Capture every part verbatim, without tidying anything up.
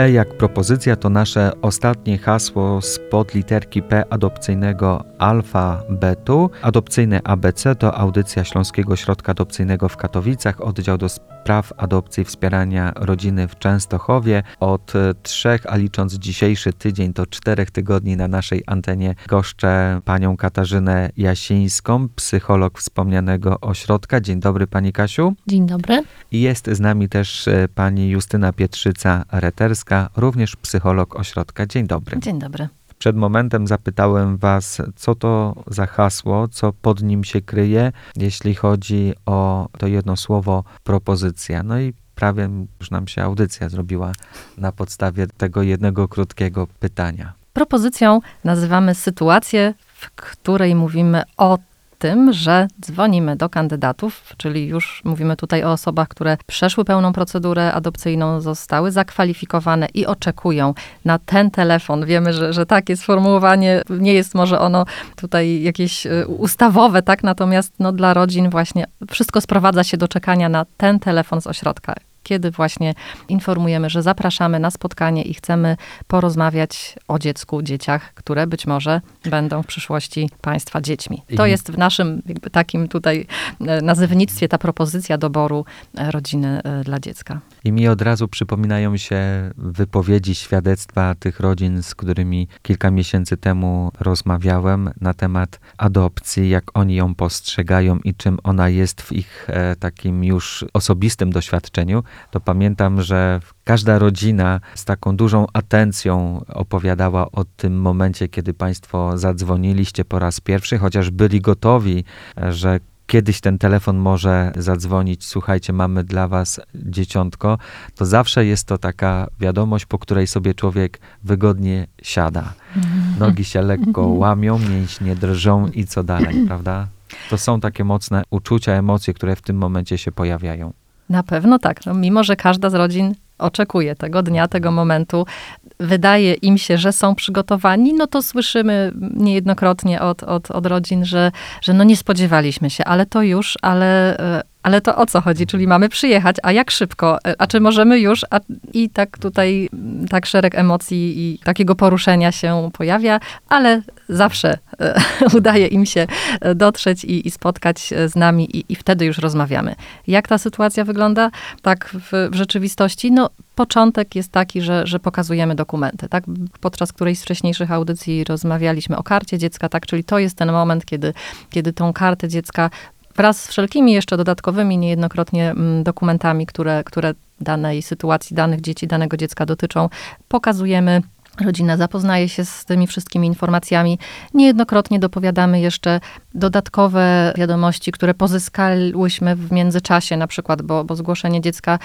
P jak propozycja to nasze ostatnie hasło spod literki P adopcyjnego alfabetu. Adopcyjne A B C to audycja Śląskiego Ośrodka Adopcyjnego w Katowicach, oddział do spraw adopcji i wspierania rodziny w Częstochowie. Od trzech, a licząc dzisiejszy tydzień, to czterech tygodni na naszej antenie goszczę panią Katarzynę Jasińską, psycholog wspomnianego ośrodka. Dzień dobry pani Kasiu. Dzień dobry. Jest z nami też pani Justyna Pietrzyca-Reterska, również psycholog ośrodka. Dzień dobry. Dzień dobry. Przed momentem zapytałem was, co to za hasło, co pod nim się kryje, jeśli chodzi o to jedno słowo propozycja. No i prawie już nam się audycja zrobiła na podstawie tego jednego krótkiego pytania. Propozycją nazywamy sytuację, w której mówimy o tym, że dzwonimy do kandydatów, czyli już mówimy tutaj o osobach, które przeszły pełną procedurę adopcyjną, zostały zakwalifikowane i oczekują na ten telefon. Wiemy, że, że takie sformułowanie nie jest może ono tutaj jakieś ustawowe, tak? Natomiast no, dla rodzin właśnie wszystko sprowadza się do czekania na ten telefon z ośrodka, kiedy właśnie informujemy, że zapraszamy na spotkanie i chcemy porozmawiać o dziecku, dzieciach, które być może będą w przyszłości państwa dziećmi. To jest w naszym jakby takim tutaj nazewnictwie ta propozycja doboru rodziny dla dziecka. I mi od razu przypominają się wypowiedzi, świadectwa tych rodzin, z którymi kilka miesięcy temu rozmawiałem na temat adopcji, jak oni ją postrzegają i czym ona jest w ich takim już osobistym doświadczeniu. To pamiętam, że każda rodzina z taką dużą atencją opowiadała o tym momencie, kiedy państwo zadzwoniliście po raz pierwszy, chociaż byli gotowi, że kiedyś ten telefon może zadzwonić, słuchajcie, mamy dla was dzieciątko, to zawsze jest to taka wiadomość, po której sobie człowiek wygodnie siada. Nogi się lekko łamią, mięśnie drżą i co dalej, prawda? To są takie mocne uczucia, emocje, które w tym momencie się pojawiają. Na pewno tak. No, mimo że każda z rodzin oczekuje tego dnia, tego momentu, wydaje im się, że są przygotowani, no to słyszymy niejednokrotnie od, od, od rodzin, że, że no nie spodziewaliśmy się, ale to już, ale, ale to o co chodzi? Czyli mamy przyjechać, a jak szybko? A czy możemy już? A, I tak tutaj tak szereg emocji i takiego poruszenia się pojawia, ale zawsze udaje im się dotrzeć i, i spotkać z nami i, i wtedy już rozmawiamy. Jak ta sytuacja wygląda tak w, w rzeczywistości? No początek jest taki, że, że pokazujemy dokumenty, tak? Podczas którejś z wcześniejszych audycji rozmawialiśmy o karcie dziecka, tak? Czyli to jest ten moment, kiedy, kiedy tą kartę dziecka wraz z wszelkimi jeszcze dodatkowymi niejednokrotnie dokumentami, które, które danej sytuacji, danych dzieci, danego dziecka dotyczą, pokazujemy. Rodzina zapoznaje się z tymi wszystkimi informacjami. Niejednokrotnie dopowiadamy jeszcze dodatkowe wiadomości, które pozyskałyśmy w międzyczasie na przykład, bo, bo zgłoszenie dziecka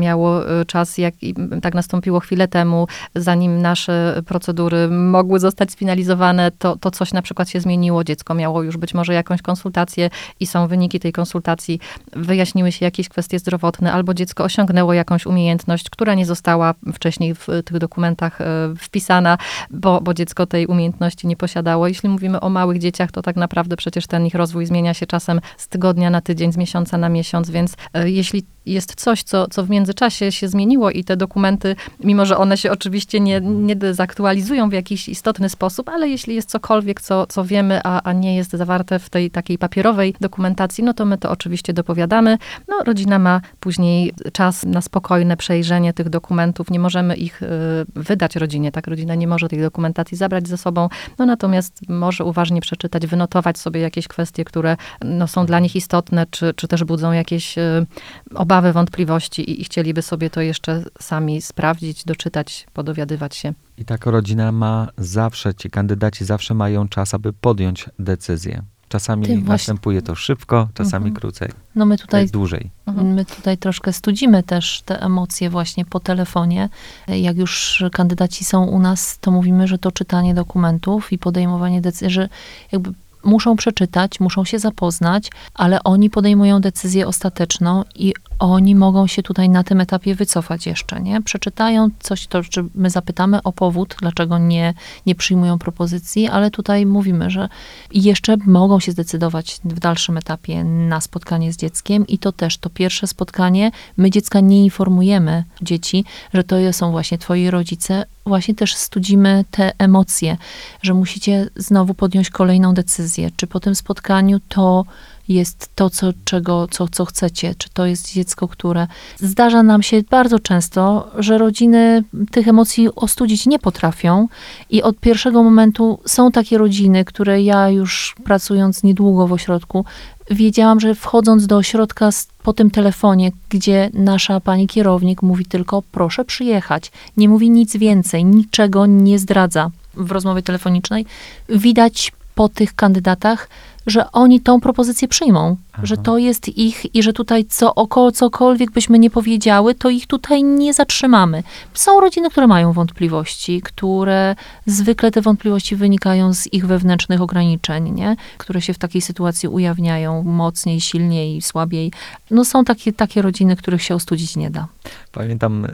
miało czas, jak i tak nastąpiło chwilę temu, zanim nasze procedury mogły zostać sfinalizowane, to, to coś na przykład się zmieniło, dziecko miało już być może jakąś konsultację i są wyniki tej konsultacji, wyjaśniły się jakieś kwestie zdrowotne, albo dziecko osiągnęło jakąś umiejętność, która nie została wcześniej w tych dokumentach wpisana, bo, bo dziecko tej umiejętności nie posiadało. Jeśli mówimy o małych dzieciach, to tak naprawdę przecież ten ich rozwój zmienia się czasem z tygodnia na tydzień, z miesiąca na miesiąc, więc e, jeśli jest coś, co, co w międzyczasie się zmieniło i te dokumenty, mimo że one się oczywiście nie, nie dezaktualizują w jakiś istotny sposób, ale jeśli jest cokolwiek, co, co wiemy, a, a nie jest zawarte w tej takiej papierowej dokumentacji, no to my to oczywiście dopowiadamy. No, rodzina ma później czas na spokojne przejrzenie tych dokumentów. Nie możemy ich y, wydać rodzinie, tak? Rodzina nie może tej dokumentacji zabrać ze sobą, no natomiast może uważnie przeczytać, wynotować sobie jakieś kwestie, które no, są dla nich istotne, czy, czy też budzą jakieś y, obawy, wątpliwości i, i chcieliby sobie to jeszcze sami sprawdzić, doczytać, podowiadywać się. I tak rodzina ma zawsze, ci kandydaci zawsze mają czas, aby podjąć decyzję. Czasami Ty następuje właśnie. To szybko, czasami mhm. krócej, no my tutaj dłużej. Mhm. My tutaj troszkę studzimy też te emocje właśnie po telefonie. Jak już kandydaci są u nas, to mówimy, że to czytanie dokumentów i podejmowanie decyzji, że jakby muszą przeczytać, muszą się zapoznać, ale oni podejmują decyzję ostateczną i oni mogą się tutaj na tym etapie wycofać jeszcze, nie? Przeczytają coś, to czy my zapytamy o powód, dlaczego nie, nie przyjmują propozycji, ale tutaj mówimy, że jeszcze mogą się zdecydować w dalszym etapie na spotkanie z dzieckiem i to też, to pierwsze spotkanie, my dziecka nie informujemy, dzieci, że to są właśnie twoi rodzice, właśnie też studzimy te emocje, że musicie znowu podjąć kolejną decyzję, czy po tym spotkaniu to jest to, co, czego, co, co chcecie, czy to jest dziecko, które... Zdarza nam się bardzo często, że rodziny tych emocji ostudzić nie potrafią i od pierwszego momentu są takie rodziny, które ja już pracując niedługo w ośrodku, wiedziałam, że wchodząc do ośrodka po tym telefonie, gdzie nasza pani kierownik mówi tylko proszę przyjechać, nie mówi nic więcej, niczego nie zdradza w rozmowie telefonicznej, widać po tych kandydatach, że oni tą propozycję przyjmą, aha, że to jest ich i że tutaj co około, cokolwiek byśmy nie powiedziały, to ich tutaj nie zatrzymamy. Są rodziny, które mają wątpliwości, które zwykle te wątpliwości wynikają z ich wewnętrznych ograniczeń, nie? Które się w takiej sytuacji ujawniają mocniej, silniej, słabiej. No są takie, takie rodziny, których się ostudzić nie da. Pamiętam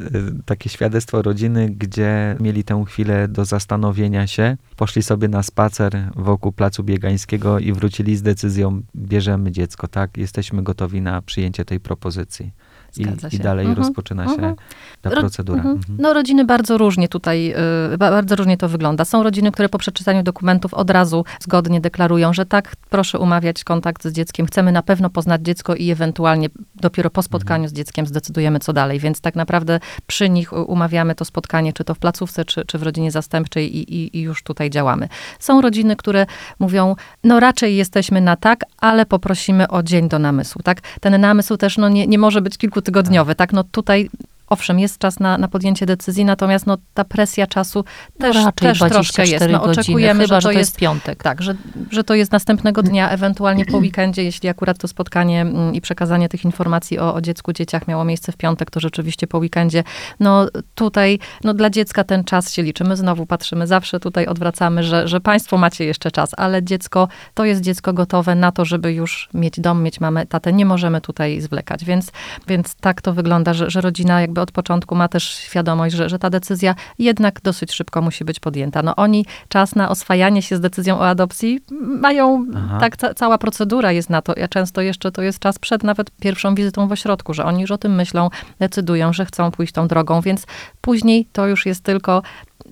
takie świadectwo rodziny, gdzie mieli tę chwilę do zastanowienia się, poszli sobie na spacer wokół Placu Biegańskiego i wrócili z decyzją, bierzemy dziecko, tak? Jesteśmy gotowi na przyjęcie tej propozycji. I, i dalej mhm. rozpoczyna się mhm. ta procedura. Ro- mhm. No rodziny bardzo różnie tutaj, y, bardzo różnie to wygląda. Są rodziny, które po przeczytaniu dokumentów od razu zgodnie deklarują, że tak, proszę umawiać kontakt z dzieckiem, chcemy na pewno poznać dziecko i ewentualnie dopiero po spotkaniu mhm. z dzieckiem zdecydujemy, co dalej. Więc tak naprawdę przy nich umawiamy to spotkanie, czy to w placówce, czy, czy w rodzinie zastępczej i, i, i już tutaj działamy. Są rodziny, które mówią, no raczej jesteśmy na tak, ale poprosimy o dzień do namysłu, tak? Ten namysł też no, nie, nie może być kilku tygodniowy, tak? No tutaj owszem, jest czas na, na podjęcie decyzji, natomiast no, ta presja czasu też, no też troszkę jest. No, oczekujemy, chyba, że, to że to jest piątek. Tak, że, że to jest następnego dnia, ewentualnie po weekendzie, jeśli akurat to spotkanie i przekazanie tych informacji o, o dziecku, dzieciach miało miejsce w piątek, to rzeczywiście po weekendzie. No tutaj no, dla dziecka ten czas się liczy. My znowu patrzymy, zawsze tutaj odwracamy, że, że państwo macie jeszcze czas, ale dziecko, to jest dziecko gotowe na to, żeby już mieć dom, mieć mamę, tatę. Nie możemy tutaj zwlekać, więc, więc tak to wygląda, że, że rodzina jakby od początku ma też świadomość, że, że ta decyzja jednak dosyć szybko musi być podjęta. No oni czas na oswajanie się z decyzją o adopcji mają, aha, tak ca- cała procedura jest na to. Ja często jeszcze to jest czas przed nawet pierwszą wizytą w ośrodku, że oni już o tym myślą, decydują, że chcą pójść tą drogą, więc później to już jest tylko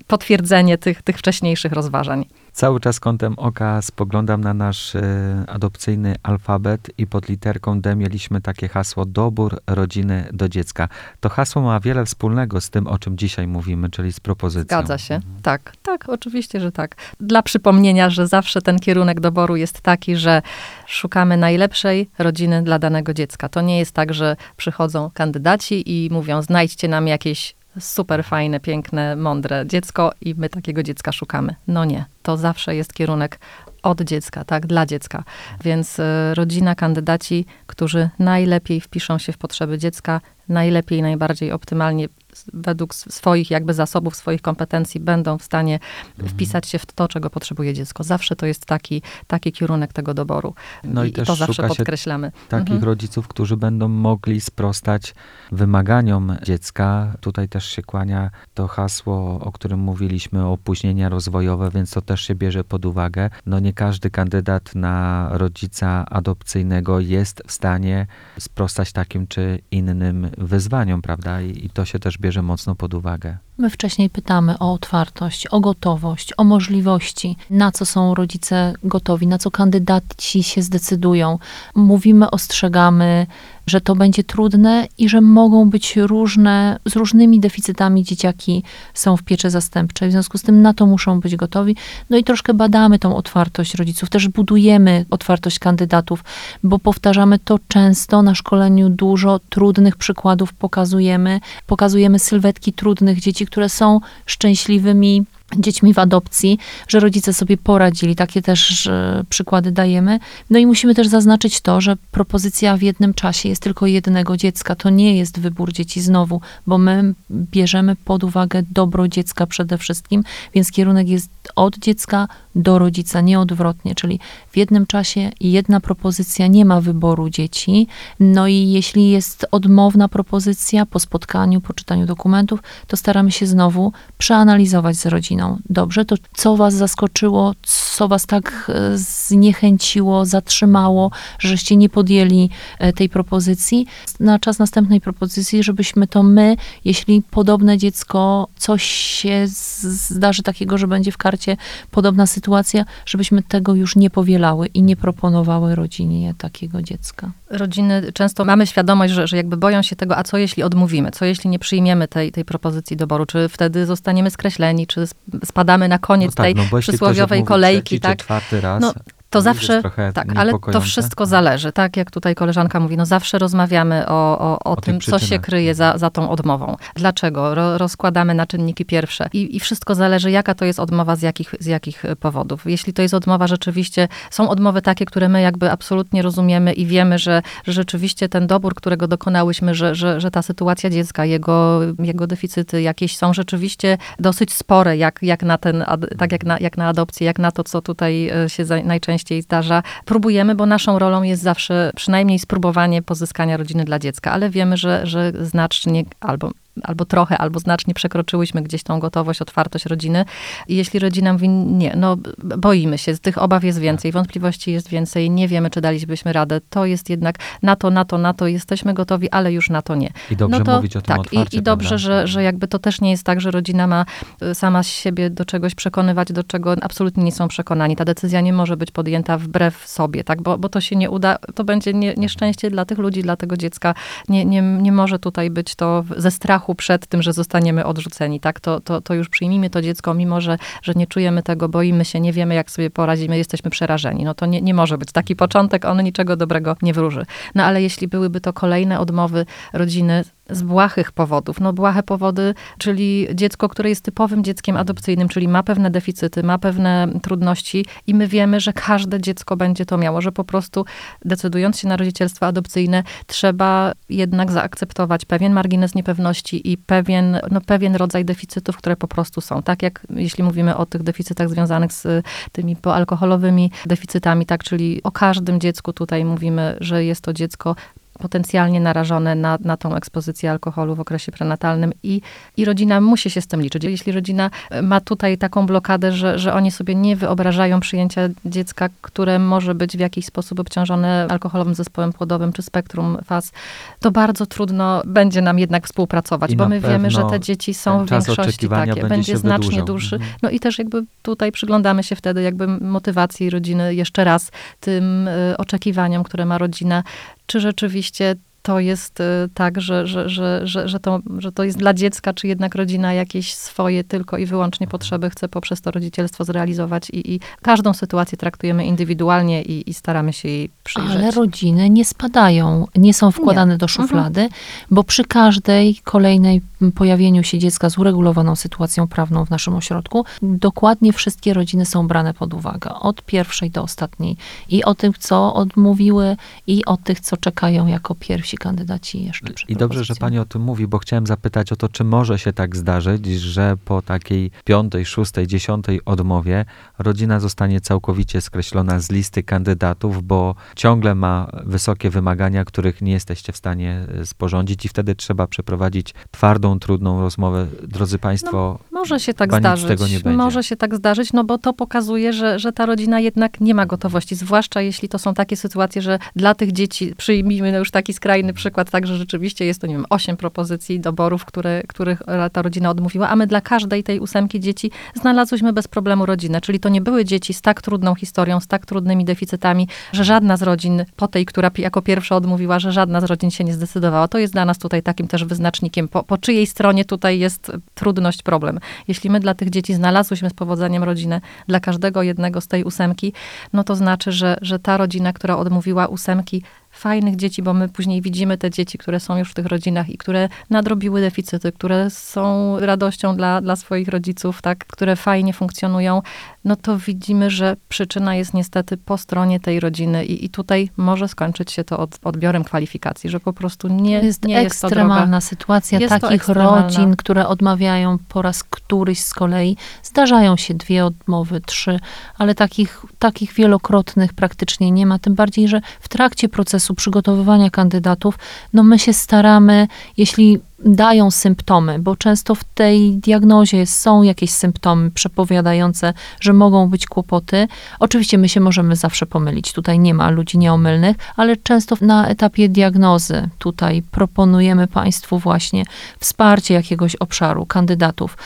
potwierdzenie tych, tych wcześniejszych rozważań. Cały czas kątem oka spoglądam na nasz y, adopcyjny alfabet i pod literką D mieliśmy takie hasło dobór rodziny do dziecka. To hasło ma wiele wspólnego z tym, o czym dzisiaj mówimy, czyli z propozycją. Zgadza się, mhm. tak, tak, oczywiście, że tak. Dla przypomnienia, że zawsze ten kierunek doboru jest taki, że szukamy najlepszej rodziny dla danego dziecka. To nie jest tak, że przychodzą kandydaci i mówią, znajdźcie nam jakieś super fajne, piękne, mądre dziecko i my takiego dziecka szukamy. No nie, to zawsze jest kierunek od dziecka, tak, dla dziecka. Więc y, rodzina, kandydaci, którzy najlepiej wpiszą się w potrzeby dziecka, najlepiej, najbardziej optymalnie według swoich jakby zasobów, swoich kompetencji będą w stanie wpisać się w to, czego potrzebuje dziecko. Zawsze to jest taki, taki kierunek tego doboru. No i, i też to zawsze podkreślamy. Takich mhm. rodziców, którzy będą mogli sprostać wymaganiom dziecka. Tutaj też się kłania to hasło, o którym mówiliśmy, opóźnienia rozwojowe, więc to też się bierze pod uwagę. No nie każdy kandydat na rodzica adopcyjnego jest w stanie sprostać takim czy innym wyzwaniom, prawda? I, i to się też bierze mocno pod uwagę. My wcześniej pytamy o otwartość, o gotowość, o możliwości, na co są rodzice gotowi, na co kandydaci się zdecydują. Mówimy, ostrzegamy, że to będzie trudne i że mogą być różne, z różnymi deficytami dzieciaki są w pieczy zastępczej, w związku z tym na to muszą być gotowi. No i troszkę badamy tą otwartość rodziców, też budujemy otwartość kandydatów, bo powtarzamy to często, na szkoleniu dużo trudnych przykładów pokazujemy, pokazujemy sylwetki trudnych dzieci, które są szczęśliwymi dziećmi w adopcji, że rodzice sobie poradzili. Takie też e, przykłady dajemy. No i musimy też zaznaczyć to, że propozycja w jednym czasie jest tylko jednego dziecka. To nie jest wybór dzieci znowu, bo my bierzemy pod uwagę dobro dziecka przede wszystkim, więc kierunek jest od dziecka do rodzica, nie odwrotnie, czyli w jednym czasie jedna propozycja, nie ma wyboru dzieci. No i jeśli jest odmowna propozycja po spotkaniu, po czytaniu dokumentów, to staramy się znowu przeanalizować z rodziną. Dobrze, to co was zaskoczyło, co was tak zniechęciło, zatrzymało, żeście nie podjęli tej propozycji? Na czas następnej propozycji, żebyśmy to my, jeśli podobne dziecko, coś się zdarzy takiego, że będzie w karcie podobna sytuacja, żebyśmy tego już nie powielały i nie proponowały rodzinie takiego dziecka. Rodziny często mamy świadomość, że, że jakby boją się tego, a co jeśli odmówimy, co jeśli nie przyjmiemy tej, tej propozycji doboru, czy wtedy zostaniemy skreśleni, czy spadamy na koniec no tak, tej no przysłowiowej kolejki. Trzeci, tak? Czy czwarty raz. No, to zawsze, tak, ale to wszystko zależy, tak jak tutaj koleżanka mówi, no zawsze rozmawiamy o, o, o, o tym, co się kryje za, za tą odmową. Dlaczego? Ro, rozkładamy na czynniki pierwsze I, i wszystko zależy, jaka to jest odmowa, z jakich, z jakich powodów. Jeśli to jest odmowa rzeczywiście, są odmowy takie, które my jakby absolutnie rozumiemy i wiemy, że, że rzeczywiście ten dobór, którego dokonałyśmy, że, że, że ta sytuacja dziecka, jego, jego deficyty jakieś są rzeczywiście dosyć spore, jak, jak na ten, tak jak na, jak na adopcję, jak na to, co tutaj się najczęściej zdarza. Próbujemy, bo naszą rolą jest zawsze przynajmniej spróbowanie pozyskania rodziny dla dziecka, ale wiemy, że, że znacznie albo albo trochę, albo znacznie przekroczyłyśmy gdzieś tą gotowość, otwartość rodziny. I jeśli rodzina mówi, nie, no boimy się, tych obaw jest więcej, wątpliwości jest więcej, nie wiemy, czy dalibyśmy radę, to jest jednak na to, na to, na to, jesteśmy gotowi, ale już na to nie. I dobrze no to, mówić o tym tak, otwarcie. I, i dobrze, że, że jakby to też nie jest tak, że rodzina ma sama siebie do czegoś przekonywać, do czego absolutnie nie są przekonani. Ta decyzja nie może być podjęta wbrew sobie, tak, bo, bo to się nie uda, to będzie nie, nieszczęście dla tych ludzi, dla tego dziecka. Nie, nie, nie może tutaj być to ze strachu przed tym, że zostaniemy odrzuceni, tak? To, to, to już przyjmijmy to dziecko, mimo że, że nie czujemy tego, boimy się, nie wiemy, jak sobie poradzimy, jesteśmy przerażeni. No to nie, nie może być taki początek, on niczego dobrego nie wróży. No ale jeśli byłyby to kolejne odmowy rodziny z błahych powodów, no błahe powody, czyli dziecko, które jest typowym dzieckiem adopcyjnym, czyli ma pewne deficyty, ma pewne trudności i my wiemy, że każde dziecko będzie to miało, że po prostu decydując się na rodzicielstwo adopcyjne, trzeba jednak zaakceptować pewien margines niepewności i pewien, no, pewien rodzaj deficytów, które po prostu są. Tak jak jeśli mówimy o tych deficytach związanych z tymi poalkoholowymi deficytami, tak, czyli o każdym dziecku tutaj mówimy, że jest to dziecko potencjalnie narażone na, na tą ekspozycję alkoholu w okresie prenatalnym i, i rodzina musi się z tym liczyć. Jeśli rodzina ma tutaj taką blokadę, że, że oni sobie nie wyobrażają przyjęcia dziecka, które może być w jakiś sposób obciążone alkoholowym zespołem płodowym czy spektrum F A S, to bardzo trudno będzie nam jednak współpracować, I bo my wiemy, że te dzieci są w większości takie. Będzie, będzie znacznie wydłużał. dłuższy. No i też jakby tutaj przyglądamy się wtedy jakby motywacji rodziny jeszcze raz tym y, oczekiwaniom, które ma rodzina. Czy rzeczywiście to jest tak, że, że, że, że, że, to, że to jest dla dziecka, czy jednak rodzina jakieś swoje tylko i wyłącznie potrzeby chce poprzez to rodzicielstwo zrealizować i, i każdą sytuację traktujemy indywidualnie i, i staramy się jej przyjrzeć. Ale rodziny nie spadają, nie są wkładane nie. do szuflady, mhm. bo przy każdej kolejnej pojawieniu się dziecka z uregulowaną sytuacją prawną w naszym ośrodku, dokładnie wszystkie rodziny są brane pod uwagę. Od pierwszej do ostatniej. I o tym, co odmówiły, i o tych, co czekają jako pierwsi kandydaci jeszcze przed propozycją. I dobrze, że pani o tym mówi, bo chciałem zapytać o to, czy może się tak zdarzyć, że po takiej piątej, szóstej, dziesiątej odmowie rodzina zostanie całkowicie skreślona z listy kandydatów, bo ciągle ma wysokie wymagania, których nie jesteście w stanie sporządzić i wtedy trzeba przeprowadzić twardą, trudną rozmowę. Drodzy Państwo, no, może się tak zdarzyć. Tego nie będzie. Może się tak zdarzyć, no bo to pokazuje, że, że ta rodzina jednak nie ma gotowości, zwłaszcza jeśli to są takie sytuacje, że dla tych dzieci, przyjmijmy już taki skrajny przykład, tak, że rzeczywiście jest to, nie wiem, osiem propozycji doborów, które, których ta rodzina odmówiła, a my dla każdej tej ósemki dzieci znalazłyśmy bez problemu rodzinę, czyli to nie były dzieci z tak trudną historią, z tak trudnymi deficytami, że żadna z rodzin, po tej, która jako pierwsza odmówiła, że żadna z rodzin się nie zdecydowała. To jest dla nas tutaj takim też wyznacznikiem, po, po czyjej stronie tutaj jest trudność, problem. Jeśli my dla tych dzieci znalazłyśmy z powodzeniem rodzinę, dla każdego jednego z tej ósemki, no to znaczy, że, że ta rodzina, która odmówiła ósemki, fajnych dzieci, bo my później widzimy te dzieci, które są już w tych rodzinach i które nadrobiły deficyty, które są radością dla, dla swoich rodziców, tak, które fajnie funkcjonują, no to widzimy, że przyczyna jest niestety po stronie tej rodziny i, i tutaj może skończyć się to od, odbiorem kwalifikacji, że po prostu nie jest, nie jest to droga. Jest to ekstremalna sytuacja takich rodzin, które odmawiają po raz któryś z kolei. Zdarzają się dwie odmowy, trzy, ale takich, takich wielokrotnych praktycznie nie ma, tym bardziej, że w trakcie procesu przygotowywania kandydatów, no my się staramy, jeśli dają symptomy, bo często w tej diagnozie są jakieś symptomy przepowiadające, że mogą być kłopoty. Oczywiście my się możemy zawsze pomylić, tutaj nie ma ludzi nieomylnych, ale często na etapie diagnozy tutaj proponujemy Państwu właśnie wsparcie jakiegoś obszaru kandydatów,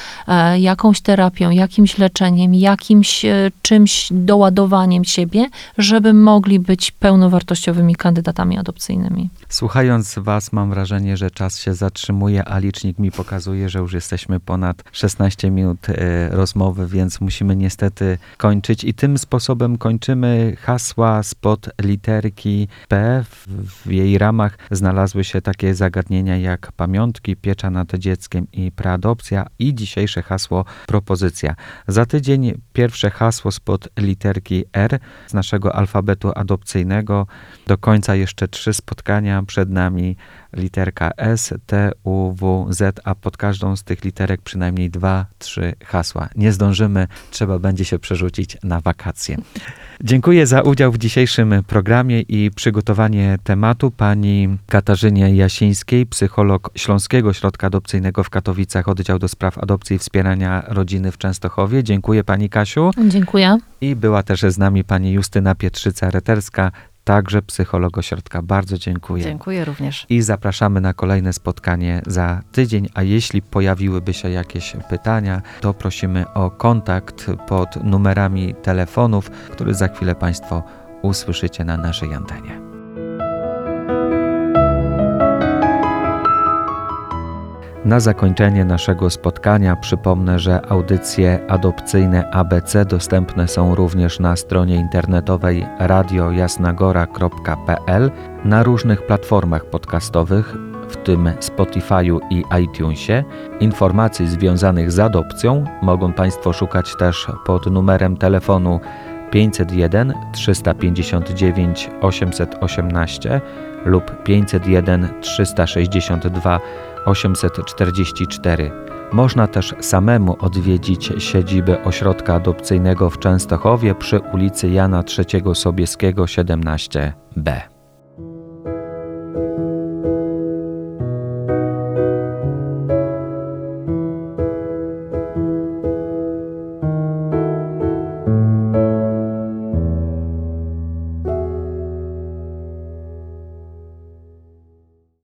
jakąś terapią, jakimś leczeniem, jakimś czymś doładowaniem siebie, żeby mogli być pełnowartościowymi kandydatami adopcyjnymi. Słuchając Was, mam wrażenie, że czas się zatrzymuje, a licznik mi pokazuje, że już jesteśmy ponad szesnaście minut rozmowy, więc musimy niestety kończyć. I tym sposobem kończymy hasła spod literki P. W jej ramach znalazły się takie zagadnienia jak pamiątki, piecza nad dzieckiem i preadopcja i dzisiejsze hasło propozycja. Za tydzień pierwsze hasło spod literki R z naszego alfabetu adopcyjnego. Do końca jeszcze trzy spotkania przed nami. Literka S, T, U, W, Z, a pod każdą z tych literek przynajmniej dwa, trzy hasła. Nie zdążymy, trzeba będzie się przerzucić na wakacje. Dziękuję za udział w dzisiejszym programie i przygotowanie tematu pani Katarzynie Jasińskiej, psycholog Śląskiego Ośrodka Adopcyjnego w Katowicach, Oddział do Spraw Adopcji i Wspierania Rodziny w Częstochowie. Dziękuję pani Kasiu. Dziękuję. I była też z nami pani Justyna Pietrzyca-Reterska, także psycholog ośrodka. Bardzo dziękuję. Dziękuję również. I zapraszamy na kolejne spotkanie za tydzień, a jeśli pojawiłyby się jakieś pytania, to prosimy o kontakt pod numerami telefonów, które za chwilę Państwo usłyszycie na naszej antenie. Na zakończenie naszego spotkania przypomnę, że audycje adopcyjne A B C dostępne są również na stronie internetowej radio jasnagora kropka pe el, na różnych platformach podcastowych, w tym Spotify'u i iTunesie. Informacji związanych z adopcją mogą Państwo szukać też pod numerem telefonu pięćset jeden trzysta pięćdziesiąt dziewięć osiemset osiemnaście lub pięćset jeden trzysta sześćdziesiąt dwa osiemset czterdzieści cztery. Można też samemu odwiedzić siedzibę Ośrodka Adopcyjnego w Częstochowie przy ulicy Jana trzeciego Sobieskiego siedemnaście B.